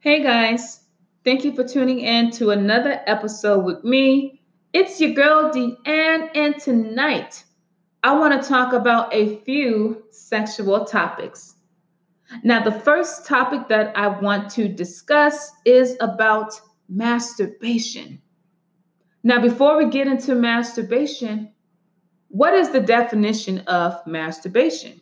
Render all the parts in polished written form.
Hey guys, thank you for tuning in to another episode with me. It's your girl Deanne, and tonight I want to talk about a few sexual topics. Now, the first topic that I want to discuss is about masturbation. Now, before we get into masturbation, what is the definition of masturbation?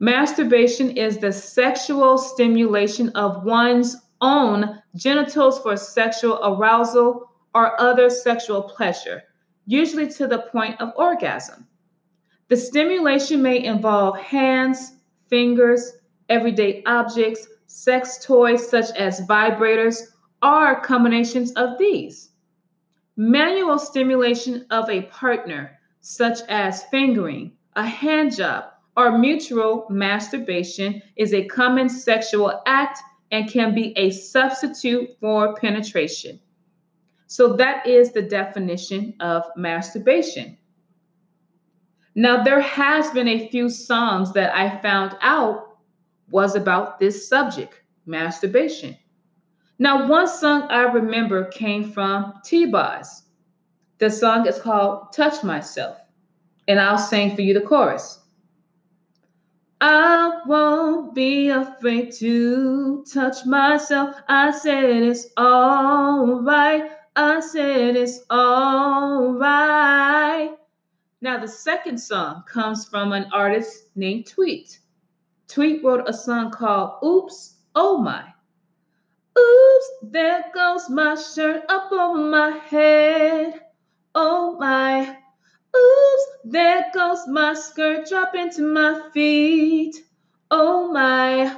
Masturbation is the sexual stimulation of one's own genitals for sexual arousal or other sexual pleasure, usually to the point of orgasm. The stimulation may involve hands, fingers, everyday objects, sex toys such as vibrators, or combinations of these. Manual stimulation of a partner, such as fingering, a hand job, or mutual masturbation is a common sexual act and can be a substitute for penetration. So that is the definition of masturbation. Now, there has been a few songs that I found out was about this subject, masturbation. Now, one song I remember came from T-Boz. The song is called Touch Myself, and I'll sing for you the chorus. I won't be afraid to touch myself. I said it's all right. I said it's all right. Now, the second song comes from an artist named Tweet. Tweet wrote a song called Oops, Oh My. Oops, there goes my shirt up over my head. Oh my. Oops, there goes my skirt dropping to my feet. Oh my,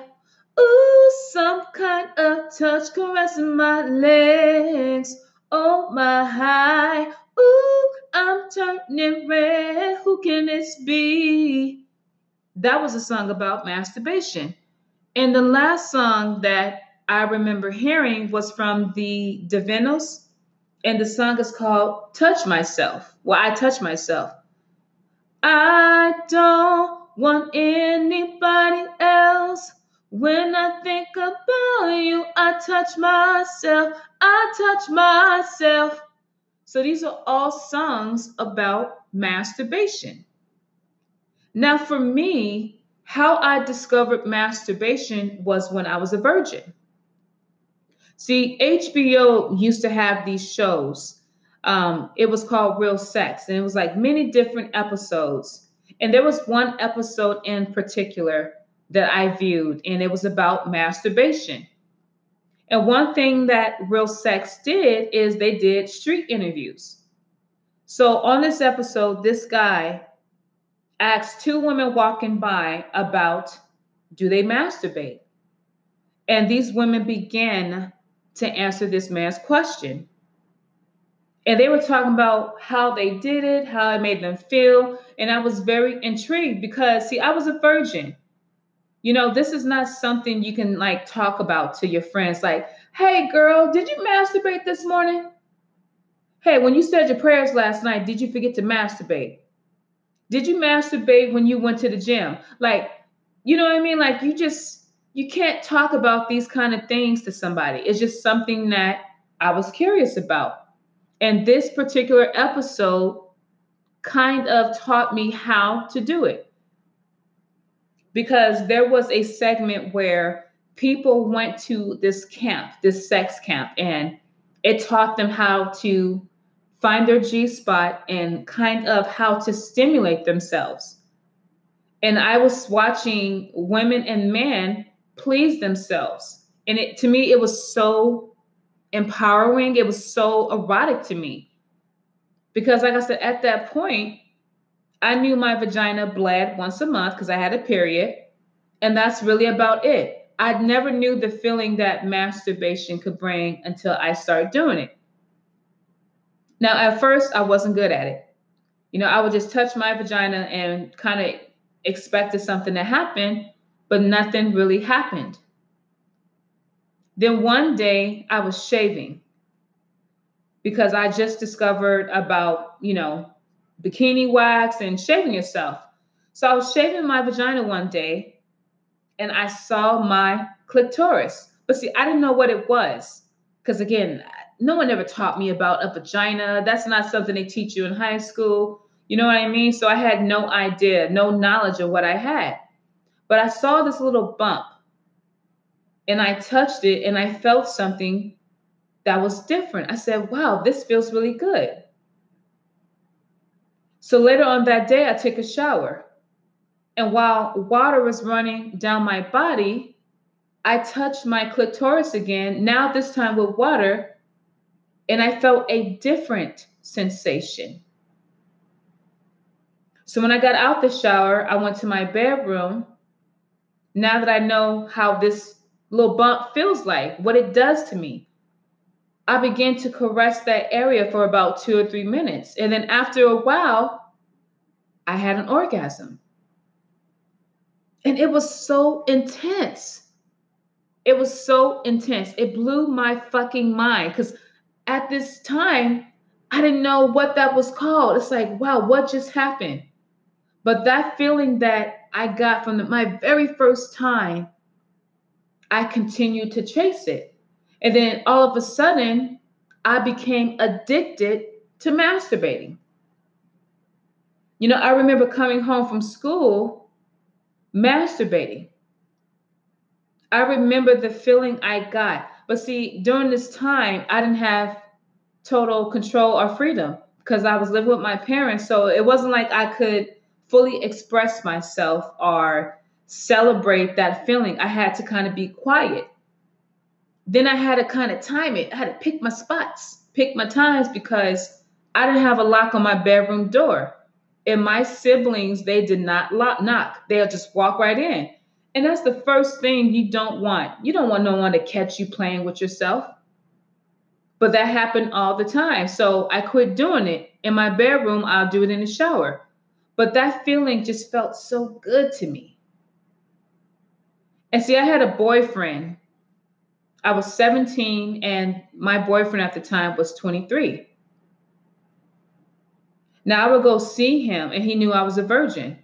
ooh, some kind of touch caressing my legs. Oh my, ooh, I'm turning red. Who can this be? That was a song about masturbation. And the last song that I remember hearing was from the Davinos. And the song is called Touch Myself. Well, I touch myself. I don't want anybody else. When I think about you, I touch myself. I touch myself. So these are all songs about masturbation. Now, for me, how I discovered masturbation was when I was a virgin. See, HBO used to have these shows. It was called Real Sex, and it was like many different episodes. And there was one episode in particular that I viewed, and it was about masturbation. And one thing that Real Sex did is they did street interviews. So on this episode, this guy asked two women walking by about, do they masturbate? And these women began to answer this man's question. And they were talking about how they did it, how it made them feel. And I was very intrigued because, see, I was a virgin. You know, this is not something you can like talk about to your friends. Like, hey, girl, did you masturbate this morning? Hey, when you said your prayers last night, did you forget to masturbate? Did you masturbate when you went to the gym? Like, you know what I mean? Like, you can't talk about these kind of things to somebody. It's just something that I was curious about. And this particular episode kind of taught me how to do it. Because there was a segment where people went to this camp, this sex camp, and it taught them how to find their G-spot and kind of how to stimulate themselves. And I was watching women and men please themselves. And to me, it was so empowering. It was so erotic to me. Because like I said, at that point, I knew my vagina bled once a month because I had a period. And that's really about it. I never knew the feeling that masturbation could bring until I started doing it. Now, at first, I wasn't good at it. You know, I would just touch my vagina and kind of expected something to happen. But nothing really happened. Then one day I was shaving because I just discovered about, you know, bikini wax and shaving yourself. So I was shaving my vagina one day and I saw my clitoris, But see, I didn't know what it was. Because again, no one ever taught me about a vagina. That's not something they teach you in high school. You know what I mean? So I had no idea, no knowledge of what I had. But I saw this little bump and I touched it and I felt something that was different. I said, wow, this feels really good. So later on that day, I took a shower. And while water was running down my body, I touched my clitoris again, now this time with water, and I felt a different sensation. So when I got out the shower, I went to my bedroom. Now that I know how this little bump feels like, what it does to me, I began to caress that area for about 2 or 3 minutes. And then after a while, I had an orgasm. And it was so intense. It was so intense. It blew my fucking mind because at this time, I didn't know what that was called. It's like, wow, what just happened? But that feeling that I got from my very first time, I continued to chase it. And then all of a sudden, I became addicted to masturbating. You know, I remember coming home from school, masturbating. I remember the feeling I got. But see, during this time, I didn't have total control or freedom because I was living with my parents. So it wasn't like I could fully express myself or celebrate that feeling. I had to kind of be quiet. Then I had to kind of time it. I had to pick my spots, pick my times because I didn't have a lock on my bedroom door. And my siblings, they did not knock. They'll just walk right in. And that's the first thing you don't want. You don't want no one to catch you playing with yourself. But that happened all the time. So I quit doing it. In my bedroom, I'll do it in the shower. But that feeling just felt so good to me. And see, I had a boyfriend. I was 17 and my boyfriend at the time was 23. Now I would go see him and he knew I was a virgin.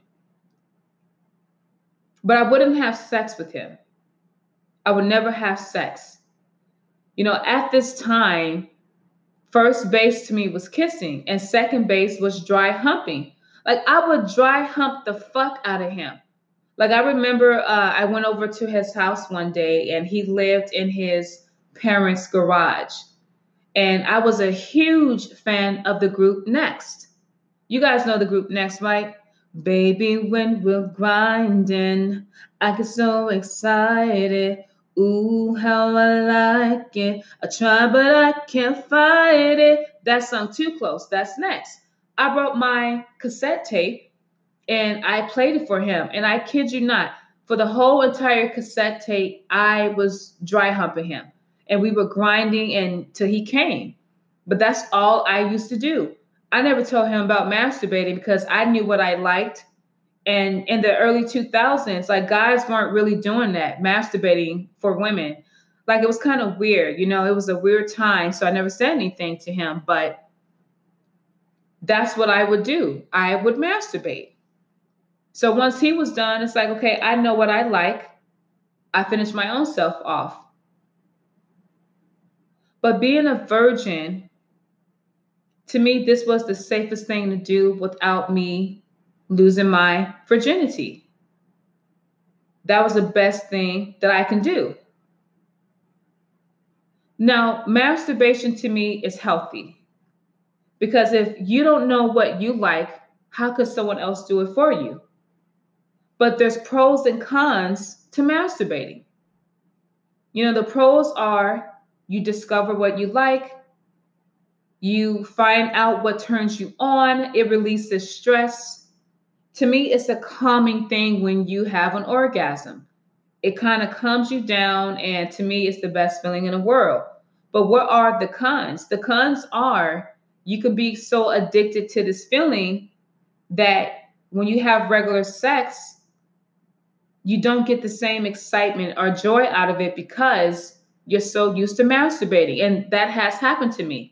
But I wouldn't have sex with him. I would never have sex. You know, at this time, first base to me was kissing and second base was dry humping. Like I would dry hump the fuck out of him. Like I remember I went over to his house one day and he lived in his parents' garage. And I was a huge fan of the group Next. You guys know the group Next, right? Baby, when we're grinding, I get so excited. Ooh, how I like it. I try, but I can't fight it. That song Too Close. That's Next. I brought my cassette tape and I played it for him. And I kid you not, for the whole entire cassette tape, I was dry humping him. And we were grinding until he came. But that's all I used to do. I never told him about masturbating because I knew what I liked. And in the early 2000s, like guys weren't really doing that, masturbating for women. Like it was kind of weird, you know, it was a weird time. So I never said anything to him, but that's what I would do. I would masturbate. So once he was done, it's like, okay, I know what I like. I finished my own self off. But being a virgin, to me, this was the safest thing to do without me losing my virginity. That was the best thing that I can do. Now, masturbation to me is healthy because if you don't know what you like, how could someone else do it for you? But there's pros and cons to masturbating. You know, the pros are you discover what you like. You find out what turns you on. It releases stress. To me, it's a calming thing when you have an orgasm. It kind of calms you down. And to me, it's the best feeling in the world. But what are the cons? The cons are you can be so addicted to this feeling that when you have regular sex, you don't get the same excitement or joy out of it because you're so used to masturbating. And that has happened to me.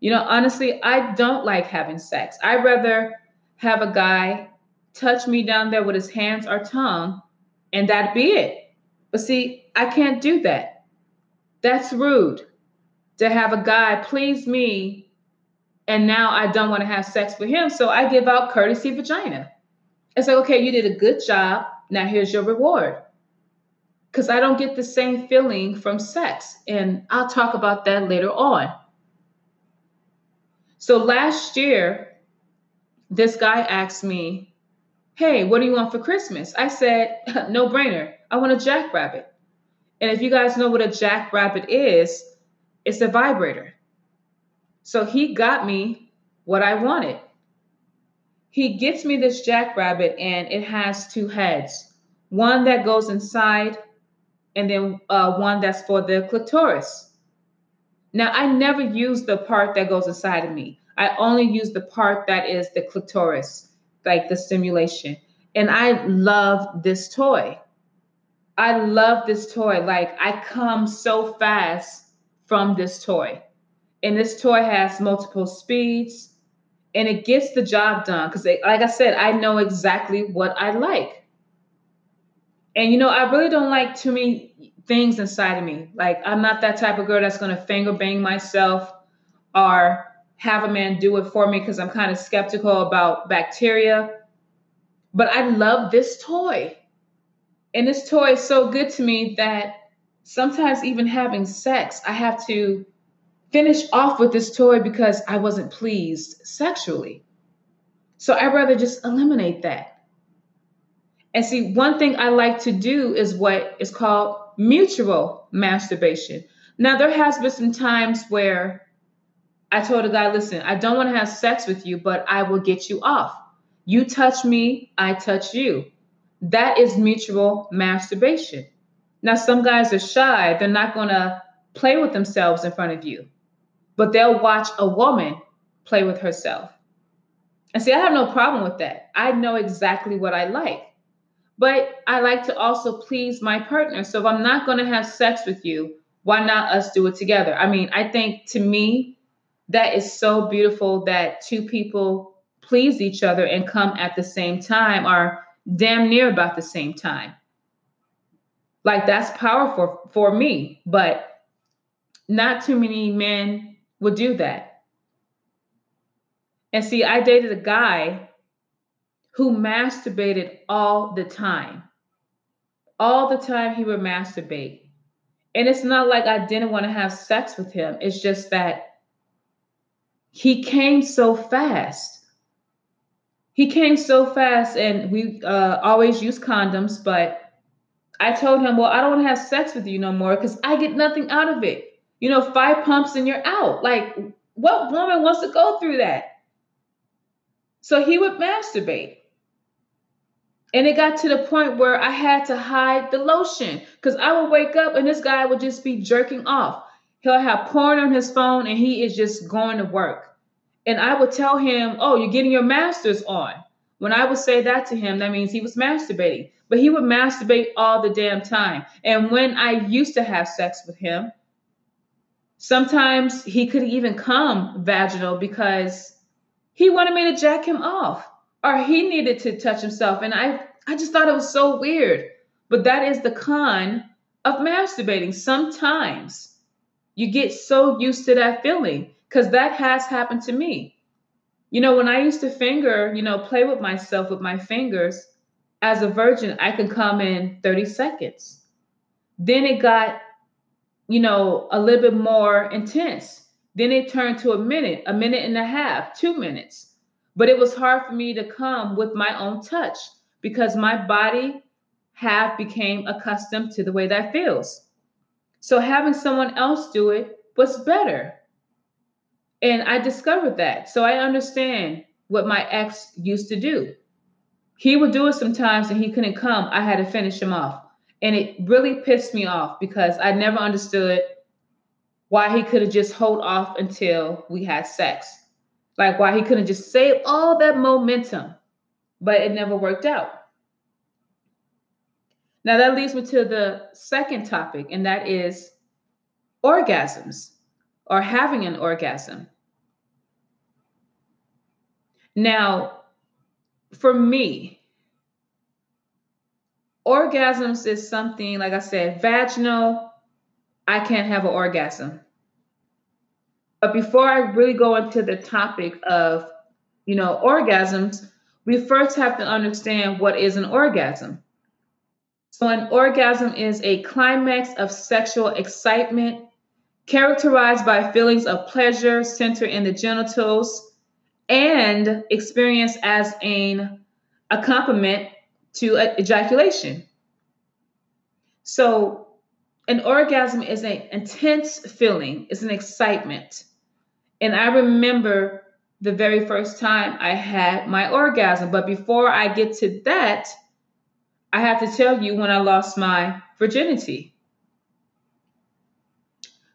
You know, honestly, I don't like having sex. I'd rather have a guy touch me down there with his hands or tongue and that'd be it. But see, I can't do that. That's rude to have a guy please me and now I don't want to have sex with him. So I give out courtesy vagina. It's like, okay, you did a good job. Now here's your reward. Because I don't get the same feeling from sex. And I'll talk about that later on. So last year, this guy asked me, hey, what do you want for Christmas? I said, no brainer. I want a jackrabbit. And if you guys know what a jackrabbit is, it's a vibrator. So he got me what I wanted. He gets me this jackrabbit and it has two heads. One that goes inside and then one that's for the clitoris. Now, I never use the part that goes inside of me. I only use the part that is the clitoris, like the stimulation. And I love this toy. I love this toy. Like, I come so fast from this toy. And this toy has multiple speeds and it gets the job done. Because like I said, I know exactly what I like. And, you know, I really don't like too many things inside of me. Like, I'm not that type of girl that's going to finger bang myself or have a man do it for me because I'm kind of skeptical about bacteria. But I love this toy. And this toy is so good to me that sometimes even having sex, I have to finish off with this toy because I wasn't pleased sexually. So I'd rather just eliminate that. And see, one thing I like to do is what is called mutual masturbation. Now, there has been some times where I told a guy, listen, I don't want to have sex with you, but I will get you off. You touch me, I touch you. That is mutual masturbation. Now, some guys are shy. They're not going to play with themselves in front of you, but they'll watch a woman play with herself. And see, I have no problem with that. I know exactly what I like. But I like to also please my partner. So if I'm not going to have sex with you, why not us do it together? I mean, I think to me, that is so beautiful that two people please each other and come at the same time or damn near about the same time. Like, that's powerful for me, but not too many men would do that. And see, I dated a guy who masturbated all the time. All the time he would masturbate. And it's not like I didn't want to have sex with him. It's just that he came so fast. He came so fast, and we always use condoms, but I told him, well, I don't want to have sex with you no more because I get nothing out of it. You know, 5 pumps and you're out. Like, what woman wants to go through that? So he would masturbate. And it got to the point where I had to hide the lotion because I would wake up and this guy would just be jerking off. He'll have porn on his phone and he is just going to work. And I would tell him, oh, you're getting your masters on. When I would say that to him, that means he was masturbating. But he would masturbate all the damn time. And when I used to have sex with him, sometimes he could even come vaginal because he wanted me to jack him off or he needed to touch himself. And I just thought it was so weird. But that is the con of masturbating. Sometimes you get so used to that feeling because that has happened to me. You know, when I used to finger, you know, play with myself with my fingers as a virgin, I could come in 30 seconds. Then it got, you know, a little bit more intense. Then it turned to a minute and a half, 2 minutes. But it was hard for me to come with my own touch because my body half became accustomed to the way that feels. So having someone else do it was better. And I discovered that. So I understand what my ex used to do. He would do it sometimes and he couldn't come. I had to finish him off. And it really pissed me off because I never understood why he could have just hold off until we had sex. Like, why he couldn't just save all that momentum, but it never worked out. Now that leads me to the second topic, and that is orgasms or having an orgasm. Now, for me, orgasms is something, like I said, vaginal, I can't have an orgasm. But before I really go into the topic of, you know, orgasms, we first have to understand what is an orgasm. So an orgasm is a climax of sexual excitement characterized by feelings of pleasure centered in the genitals and experienced as an accompaniment to ejaculation. So an orgasm is an intense feeling. It's an excitement. And I remember the very first time I had my orgasm. But before I get to that, I have to tell you when I lost my virginity.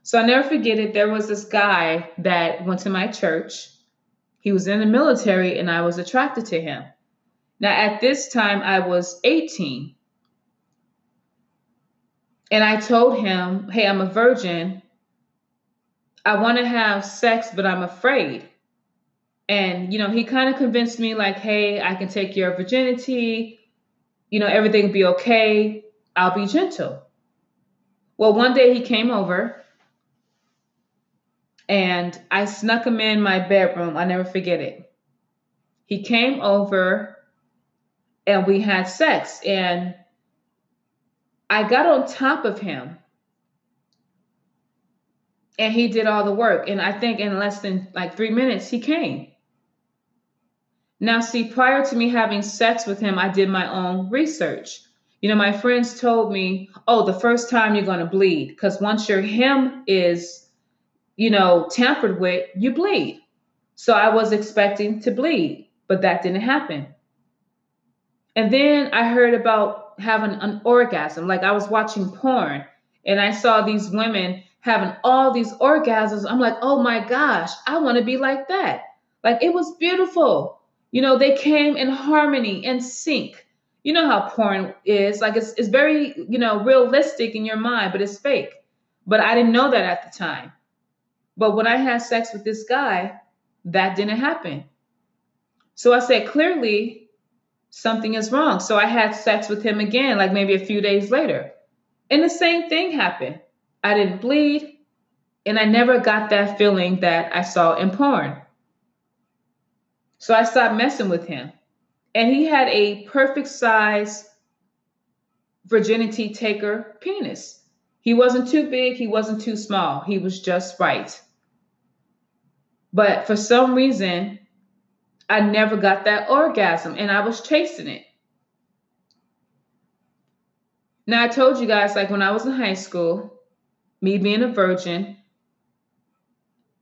So I'll never forget it. There was this guy that went to my church. He was in the military and I was attracted to him. Now, at this time, I was 18. And I told him, hey, I'm a virgin. I want to have sex, but I'm afraid. And, you know, he kind of convinced me like, hey, I can take your virginity. You know, everything will be okay. I'll be gentle. Well, one day he came over and I snuck him in my bedroom. I'll never forget it. He came over and we had sex and I got on top of him and he did all the work. And I think in less than like 3 minutes, he came. Now, see, prior to me having sex with him, I did my own research. You know, my friends told me, oh, the first time you're going to bleed because once your hem is, you know, tampered with, you bleed. So I was expecting to bleed, but that didn't happen. And then I heard about having an orgasm. Like I was watching porn and I saw these women having all these orgasms. I'm like, oh my gosh, I want to be like that. Like it was beautiful. You know, they came in harmony and sync. You know how porn is. Like it's very, you know, realistic in your mind, but it's fake. But I didn't know that at the time. But when I had sex with this guy, that didn't happen. So I said, clearly, something is wrong. So I had sex with him again, like maybe a few days later. And the same thing happened. I didn't bleed. And I never got that feeling that I saw in porn. So I stopped messing with him. And he had a perfect size virginity taker penis. He wasn't too big. He wasn't too small. He was just right. But for some reason, I never got that orgasm and I was chasing it. Now, I told you guys, like when I was in high school, me being a virgin,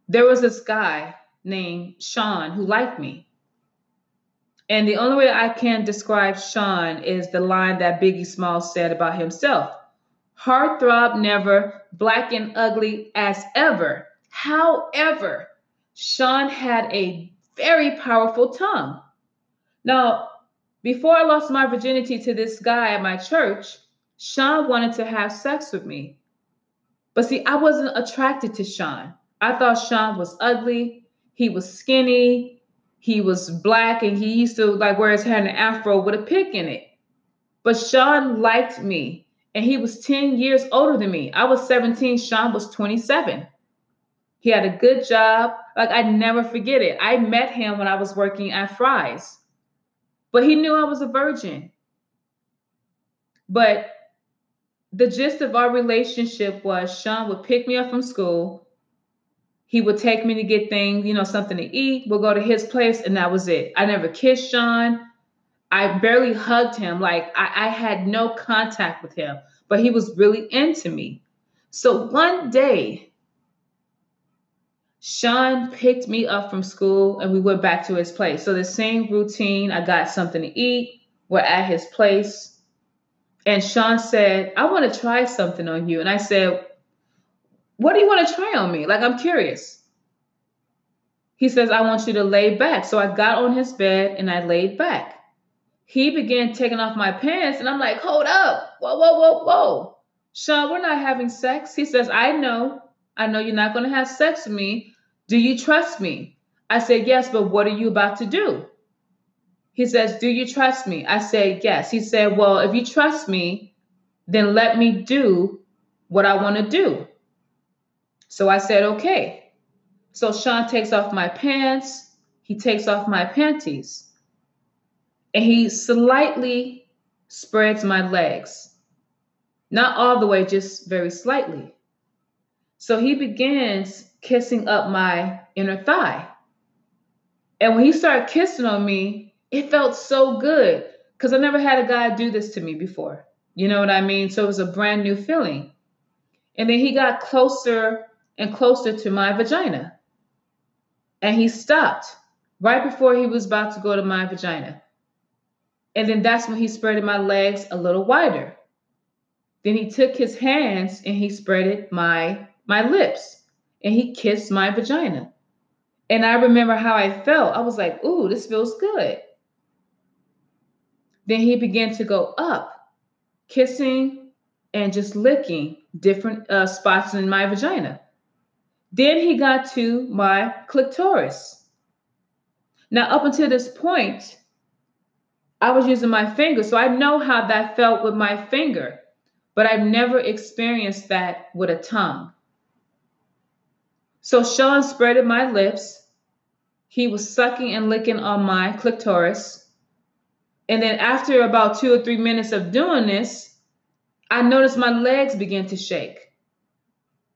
there was this guy named Sean who liked me. And the only way I can describe Sean is the line that Biggie Smalls said about himself. Heartthrob never, black and ugly as ever. However, Sean had a very powerful tongue. Now, before I lost my virginity to this guy at my church, Sean wanted to have sex with me. But see, I wasn't attracted to Sean. I thought Sean was ugly. He was skinny. He was black and he used to like wear his hair in an afro with a pick in it. But Sean liked me and he was 10 years older than me. I was 17. Sean was 27. He had a good job. Like, I never forget it. I met him when I was working at Fry's, but he knew I was a virgin. But the gist of our relationship was Sean would pick me up from school. He would take me to get things, you know, something to eat. We'll go to his place, and that was it. I never kissed Sean. I barely hugged him. Like, I had no contact with him, but he was really into me. So one day, Sean picked me up from school and we went back to his place. So the same routine, I got something to eat. We're at his place. And Sean said, I want to try something on you. And I said, what do you want to try on me? Like, I'm curious. He says, I want you to lay back. So I got on his bed and I laid back. He began taking off my pants and I'm like, hold up. Whoa, whoa, whoa, whoa. Sean, we're not having sex. He says, I know you're not going to have sex with me. Do you trust me? I said, yes, but what are you about to do? He says, do you trust me? I say, yes. He said, well, if you trust me, then let me do what I want to do. So I said, okay. So Sean takes off my pants. He takes off my panties. And he slightly spreads my legs. Not all the way, just very slightly. So he begins kissing up my inner thigh. And when he started kissing on me, it felt so good because I never had a guy do this to me before. You know what I mean? So it was a brand new feeling. And then he got closer and closer to my vagina. And he stopped right before he was about to go to my vagina. And then that's when he spreaded my legs a little wider. Then he took his hands and he spreaded my lips and he kissed my vagina. And I remember how I felt. I was like, ooh, this feels good. Then he began to go up, kissing and just licking different spots in my vagina. Then he got to my clitoris. Now, up until this point, I was using my finger, so I know how that felt with my finger, but I've never experienced that with a tongue. So Sean spreaded my lips. He was sucking and licking on my clitoris. And then after about 2 or 3 minutes of doing this, I noticed my legs began to shake.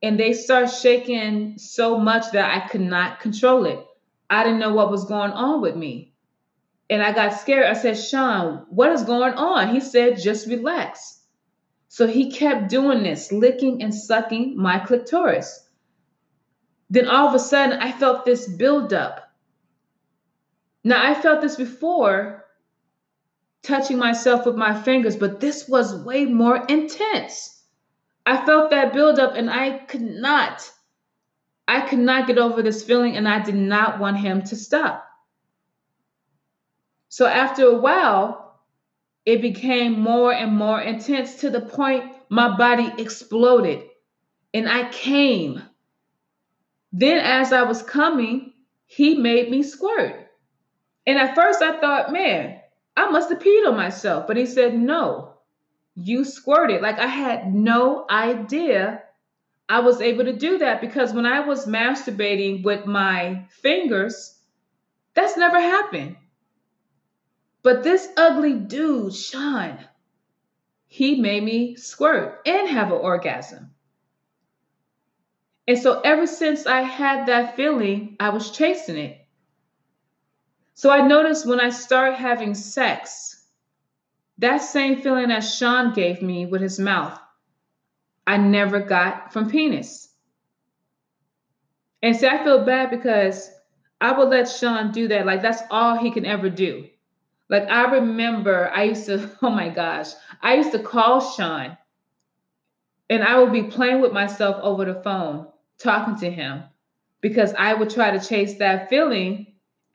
And they started shaking so much that I could not control it. I didn't know what was going on with me. And I got scared. I said, Sean, what is going on? He said, just relax. So he kept doing this, licking and sucking my clitoris. Then all of a sudden, I felt this buildup. Now, I felt this before touching myself with my fingers, but this was way more intense. I felt that buildup, and I could not get over this feeling, and I did not want him to stop. So after a while, it became more and more intense to the point my body exploded, and I came. Then as I was coming, he made me squirt. And at first I thought, man, I must have peed on myself. But he said, no, you squirted. Like I had no idea I was able to do that because when I was masturbating with my fingers, that's never happened. But this ugly dude, Sean, he made me squirt and have an orgasm. And so ever since I had that feeling, I was chasing it. So I noticed when I start having sex, that same feeling that Sean gave me with his mouth, I never got from penis. And see, I feel bad because I would let Sean do that. Like that's all he can ever do. Like I remember I used to call Sean and I would be playing with myself over the phone, talking to him because I would try to chase that feeling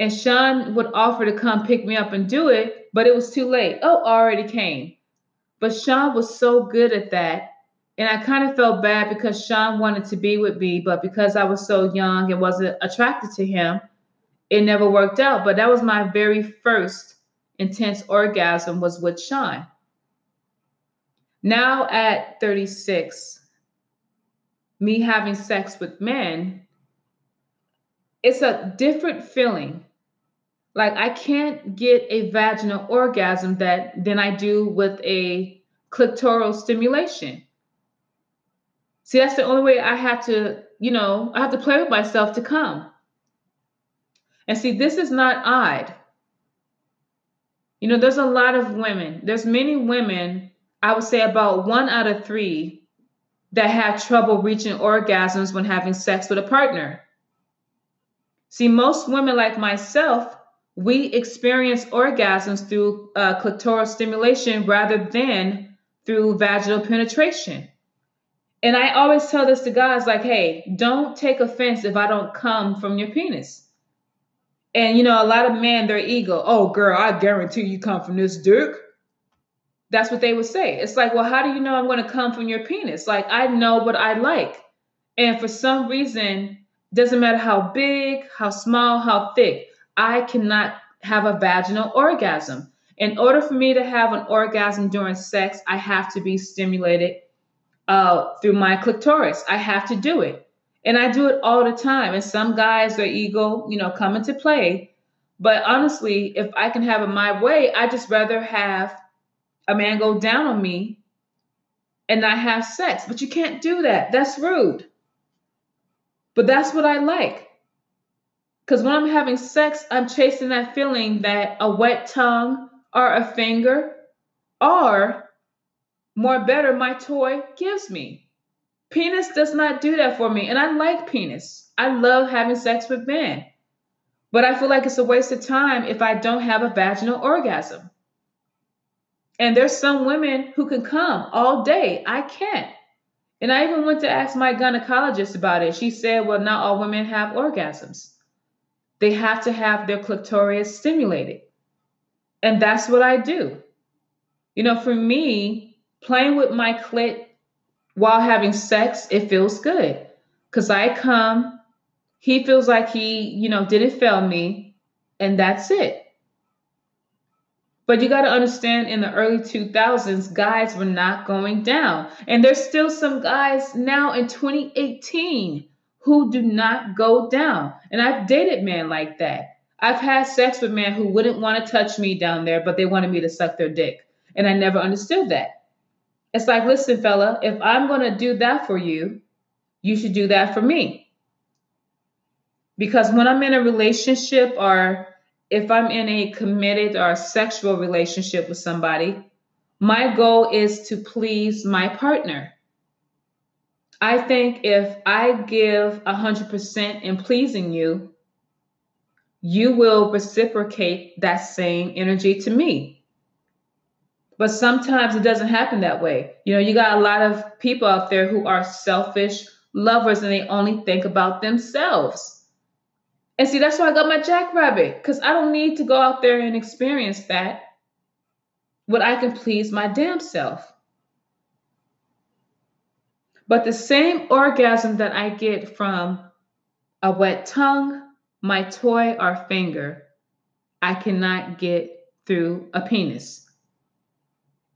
and Sean would offer to come pick me up and do it, but it was too late. Oh, already came. But Sean was so good at that. And I kind of felt bad because Sean wanted to be with me, but because I was so young and wasn't attracted to him, it never worked out. But that was my very first intense orgasm was with Sean. Now at 36, me having sex with men, it's a different feeling. Like I can't get a vaginal orgasm than I do with a clitoral stimulation. See, that's the only way I have to play with myself to come. And see, this is not odd. You know, there's a lot of women. There's many women, I would say about 1 out of 3 that have trouble reaching orgasms when having sex with a partner. See, most women like myself, we experience orgasms through clitoral stimulation rather than through vaginal penetration. And I always tell this to guys like, hey, don't take offense if I don't come from your penis. And, you know, a lot of men, their ego, oh, girl, I guarantee you come from this dick. That's what they would say. It's like, well, how do you know I'm going to come from your penis? Like, I know what I like. And for some reason, doesn't matter how big, how small, how thick, I cannot have a vaginal orgasm. In order for me to have an orgasm during sex, I have to be stimulated through my clitoris. I have to do it. And I do it all the time. And some guys, their ego, come into play. But honestly, if I can have it my way, I just rather have a man go down on me and I have sex. But you can't do that. That's rude. But that's what I like. Because when I'm having sex, I'm chasing that feeling that a wet tongue or a finger or, more better, my toy gives me. Penis does not do that for me. And I like penis. I love having sex with men. But I feel like it's a waste of time if I don't have a vaginal orgasm. And there's some women who can come all day. I can't. And I even went to ask my gynecologist about it. She said, well, not all women have orgasms. They have to have their clitoris stimulated. And that's what I do. For me, playing with my clit while having sex, it feels good. Because I come, he feels like he, didn't fail me, and that's it. But you got to understand, in the early 2000s, guys were not going down. And there's still some guys now in 2018 who do not go down. And I've dated men like that. I've had sex with men who wouldn't want to touch me down there, but they wanted me to suck their dick. And I never understood that. It's like, listen, fella, if I'm going to do that for you, you should do that for me. Because when I'm in a relationship, or if I'm in a committed or sexual relationship with somebody, my goal is to please my partner. I think if I give 100% in pleasing you, you will reciprocate that same energy to me. But sometimes it doesn't happen that way. You got a lot of people out there who are selfish lovers and they only think about themselves. And see, that's why I got my jackrabbit, because I don't need to go out there and experience that when I can please my damn self. But the same orgasm that I get from a wet tongue, my toy, or finger, I cannot get through a penis.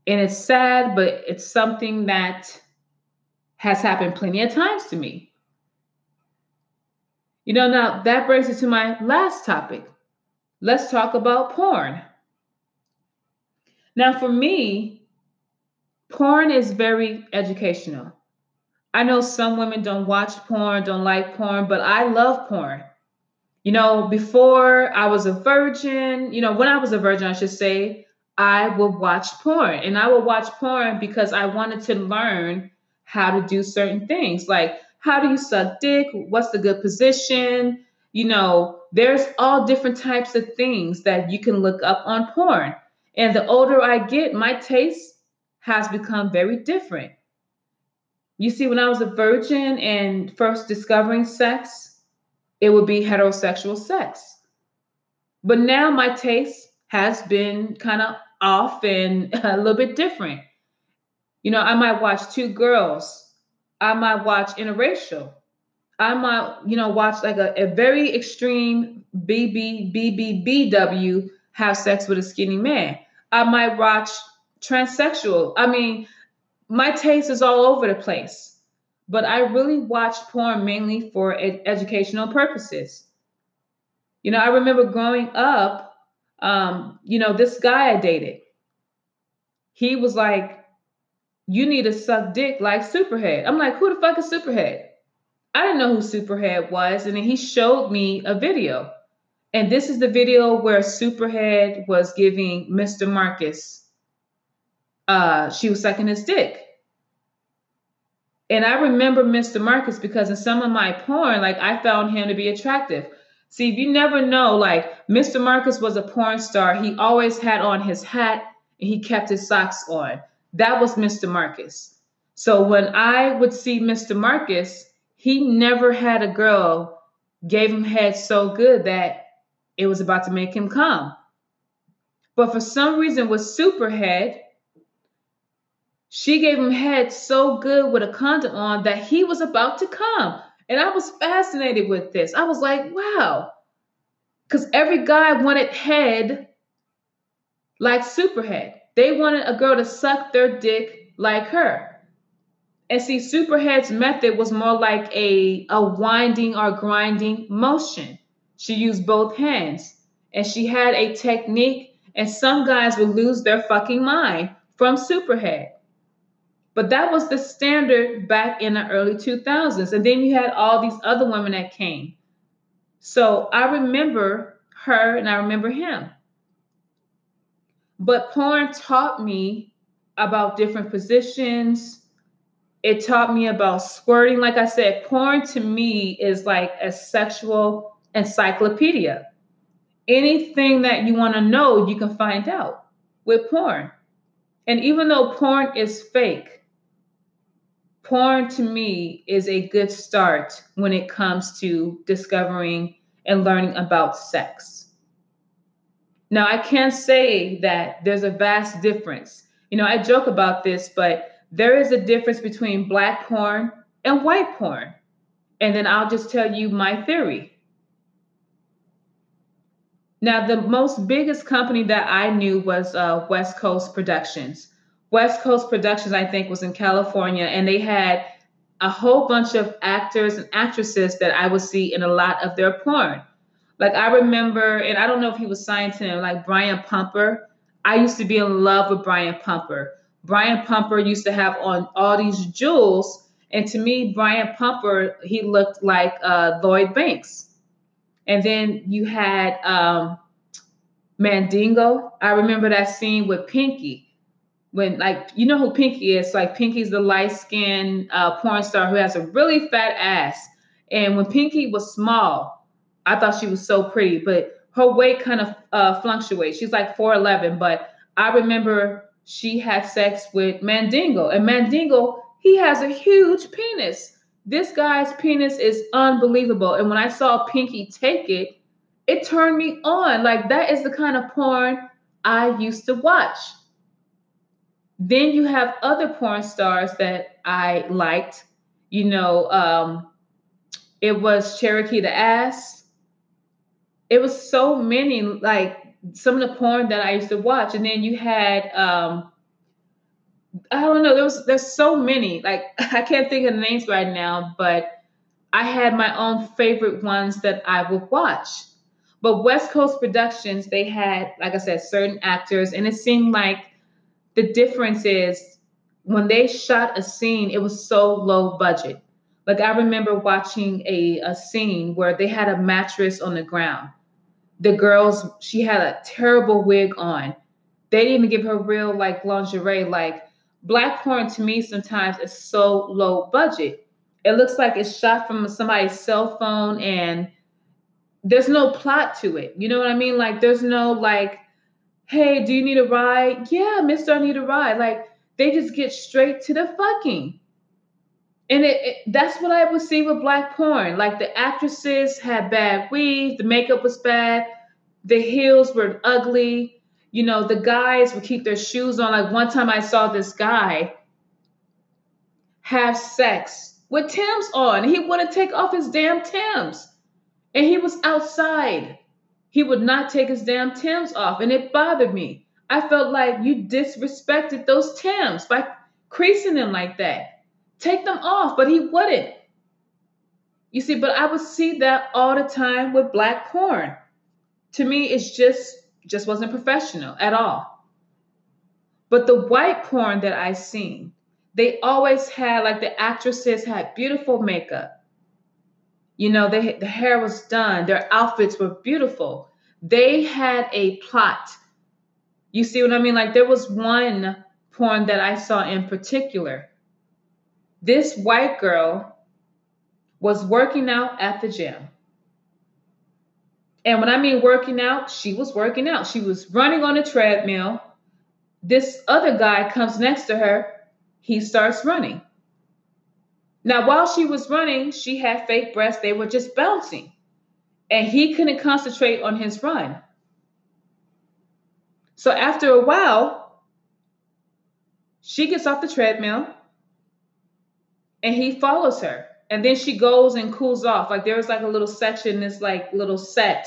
And it's sad, but it's something that has happened plenty of times to me. Now that brings us to my last topic. Let's talk about porn. Now, for me, porn is very educational. I know some women don't watch porn, don't like porn, but I love porn. Before I was a virgin, when I was a virgin, I should say, I would watch porn. And I would watch porn because I wanted to learn how to do certain things, like, how do you suck dick? What's the good position? There's all different types of things that you can look up on porn. And the older I get, my taste has become very different. You see, when I was a virgin and first discovering sex, it would be heterosexual sex. But now my taste has been kind of off and a little bit different. I might watch two girls. I might watch interracial. I might, watch like a very extreme BBW have sex with a skinny man. I might watch transsexual. I mean, my taste is all over the place. But I really watch porn mainly for educational purposes. I remember growing up, this guy I dated, he was like, you need to suck dick like Superhead. I'm like, who the fuck is Superhead? I didn't know who Superhead was. And then he showed me a video. And this is the video where Superhead was giving Mr. Marcus, she was sucking his dick. And I remember Mr. Marcus because in some of my porn, I found him to be attractive. See, if you never know, Mr. Marcus was a porn star. He always had on his hat and he kept his socks on. That was Mr. Marcus. So when I would see Mr. Marcus, he never had a girl gave him head so good that it was about to make him come. But for some reason with Superhead, she gave him head so good with a condom on that he was about to come. And I was fascinated with this. I was like, wow. Because every guy wanted head like Superhead. They wanted a girl to suck their dick like her. And see, Superhead's method was more like a winding or grinding motion. She used both hands. And she had a technique. And some guys would lose their fucking mind from Superhead. But that was the standard back in the early 2000s. And then you had all these other women that came. So I remember her and I remember him. But porn taught me about different positions. It taught me about squirting. Like I said, porn to me is like a sexual encyclopedia. Anything that you want to know, you can find out with porn. And even though porn is fake, porn to me is a good start when it comes to discovering and learning about sex. Now, I can't say that there's a vast difference. You know, I joke about this, but there is a difference between black porn and white porn. And then I'll just tell you my theory. Now, the most biggest company that I knew was West Coast Productions. West Coast Productions, I think, was in California, and they had a whole bunch of actors and actresses that I would see in a lot of their porn. Like, I remember, and I don't know if he was signed to him, like Brian Pumper. I used to be in love with Brian Pumper. Brian Pumper used to have on all these jewels. And to me, Brian Pumper, he looked like Lloyd Banks. And then you had Mandingo. I remember that scene with Pinky. When, like, you know who Pinky is. Like, Pinky's the light-skinned porn star who has a really fat ass. And when Pinky was small, I thought she was so pretty. But her weight kind of fluctuates. She's like 4'11". But I remember she had sex with Mandingo. And Mandingo, he has a huge penis. This guy's penis is unbelievable. And when I saw Pinky take it, it turned me on. Like, that is the kind of porn I used to watch. Then you have other porn stars that I liked. You know, it was Cherokee the Ass. It was so many, like, some of the porn that I used to watch. And then you had, I don't know, there's so many. Like, I can't think of the names right now, but I had my own favorite ones that I would watch. But West Coast Productions, they had, like I said, certain actors. And it seemed like the difference is when they shot a scene, it was so low budget. Like, I remember watching a scene where they had a mattress on the ground. The girls, she had a terrible wig on. They didn't even give her real, like, lingerie. Like, black porn to me sometimes is so low budget. It looks like it's shot from somebody's cell phone and there's no plot to it. You know what I mean? Like, there's no, like, hey, do you need a ride? Yeah, mister, I need a ride. Like, they just get straight to the fucking. And that's what I would see with black porn. Like, the actresses had bad weave. The makeup was bad. The heels were ugly. You know, the guys would keep their shoes on. Like, one time I saw this guy have sex with Timbs on. He wouldn't take off his damn Timbs. And he was outside. He would not take his damn Timbs off. And it bothered me. I felt like you disrespected those Timbs by creasing them like that. Take them off, but he wouldn't. You see, but I would see that all the time with black porn. To me, it's just wasn't professional at all. But the white porn that I seen, they always had, like, the actresses had beautiful makeup. You know, the hair was done. Their outfits were beautiful. They had a plot. You see what I mean? Like, there was one porn that I saw in particular. This white girl was working out at the gym. And when I mean working out, she was working out. She was running on a treadmill. This other guy comes next to her. He starts running. Now, while she was running, she had fake breasts. They were just bouncing. And he couldn't concentrate on his run. So after a while, she gets off the treadmill. And he follows her. And then she goes and cools off. Like, there was like a little section, this like little set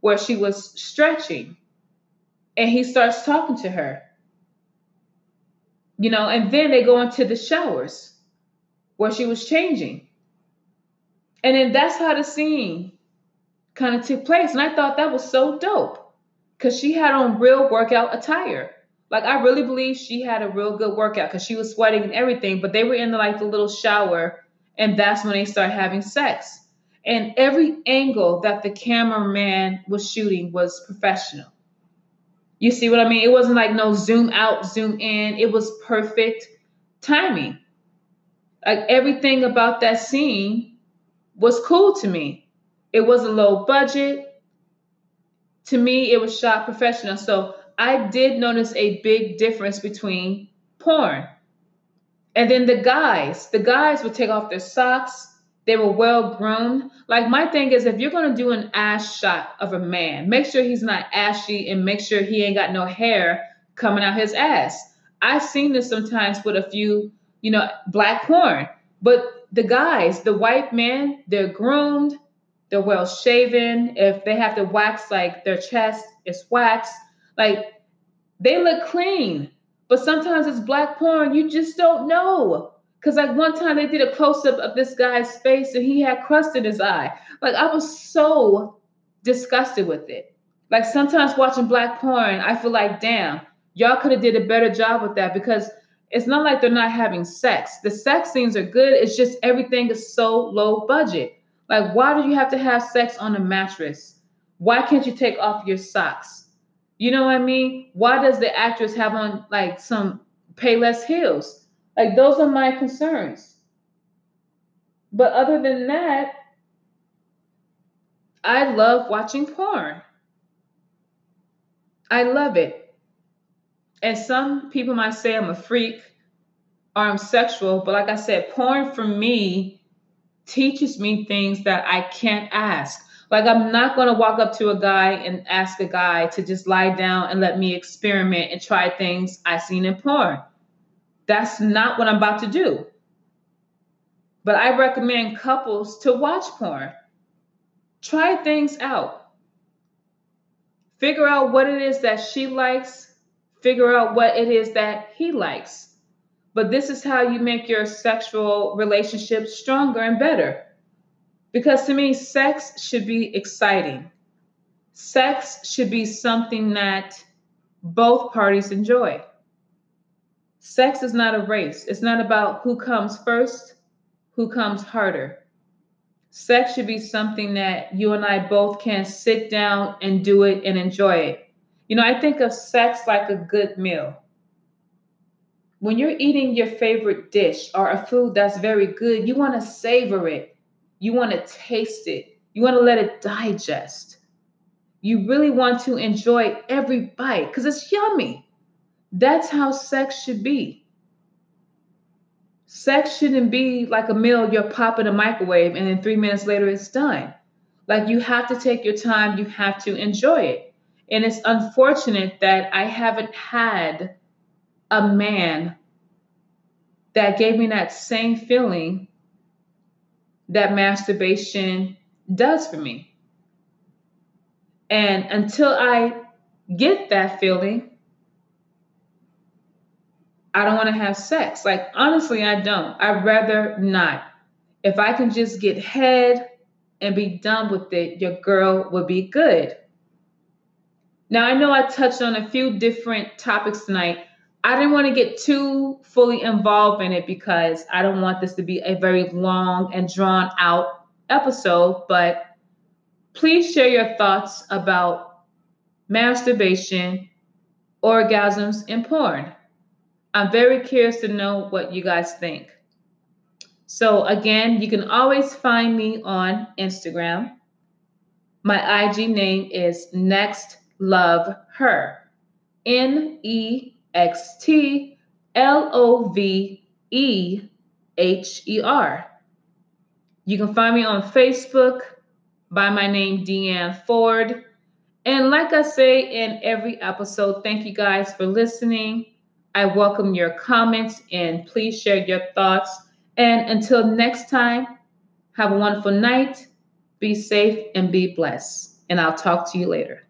where she was stretching, and he starts talking to her. You know, and then they go into the showers where she was changing. And then that's how the scene kind of took place. And I thought that was so dope because she had on real workout attire. Like, I really believe she had a real good workout because she was sweating and everything, but they were in the little shower, and that's when they started having sex. And every angle that the cameraman was shooting was professional. You see what I mean? It wasn't like no zoom out, zoom in. It was perfect timing. Like, everything about that scene was cool to me. It wasn't low budget. To me, it was shot professional. So I did notice a big difference between porn. And then the guys would take off their socks. They were well groomed. Like, my thing is, if you're going to do an ass shot of a man, make sure he's not ashy and make sure he ain't got no hair coming out his ass. I've seen this sometimes with a few, black porn, but the guys, the white men, they're groomed, they're well shaven. If they have to wax, like, their chest is waxed, like, they look clean. But sometimes it's black porn. You just don't know. Because, like, one time they did a close-up of this guy's face and he had crust in his eye. Like, I was so disgusted with it. Like, sometimes watching black porn, I feel like, damn, y'all could have did a better job with that, because it's not like they're not having sex. The sex scenes are good. It's just everything is so low budget. Like, why do you have to have sex on a mattress? Why can't you take off your socks? You know what I mean? Why does the actress have on, like, some Payless heels? Like, those are my concerns. But other than that, I love watching porn. I love it. And some people might say I'm a freak or I'm sexual, but like I said, porn for me teaches me things that I can't ask. Like, I'm not going to walk up to a guy and ask a guy to just lie down and let me experiment and try things I've seen in porn. That's not what I'm about to do. But I recommend couples to watch porn. Try things out. Figure out what it is that she likes. Figure out what it is that he likes. But this is how you make your sexual relationship stronger and better. Because to me, sex should be exciting. Sex should be something that both parties enjoy. Sex is not a race. It's not about who comes first, who comes harder. Sex should be something that you and I both can sit down and do it and enjoy it. You know, I think of sex like a good meal. When you're eating your favorite dish or a food that's very good, you want to savor it. You want to taste it. You want to let it digest. You really want to enjoy every bite because it's yummy. That's how sex should be. Sex shouldn't be like a meal you're popping a microwave and then 3 minutes later it's done. Like, you have to take your time. You have to enjoy it. And it's unfortunate that I haven't had a man that gave me that same feeling that masturbation does for me. And until I get that feeling, I don't want to have sex. Like, honestly, I don't. I'd rather not. If I can just get head and be done with it, your girl will be good. Now, I know I touched on a few different topics tonight. I didn't want to get too fully involved in it because I don't want this to be a very long and drawn out episode, but please share your thoughts about masturbation, orgasms, and porn. I'm very curious to know what you guys think. So again, you can always find me on Instagram. My IG name is NextLoveHer. NextLoveher. You can find me on Facebook by my name, Deanne Ford. And like I say in every episode, thank you guys for listening. I welcome your comments, and please share your thoughts. And until next time, have a wonderful night. Be safe and be blessed. and I'll talk to you later.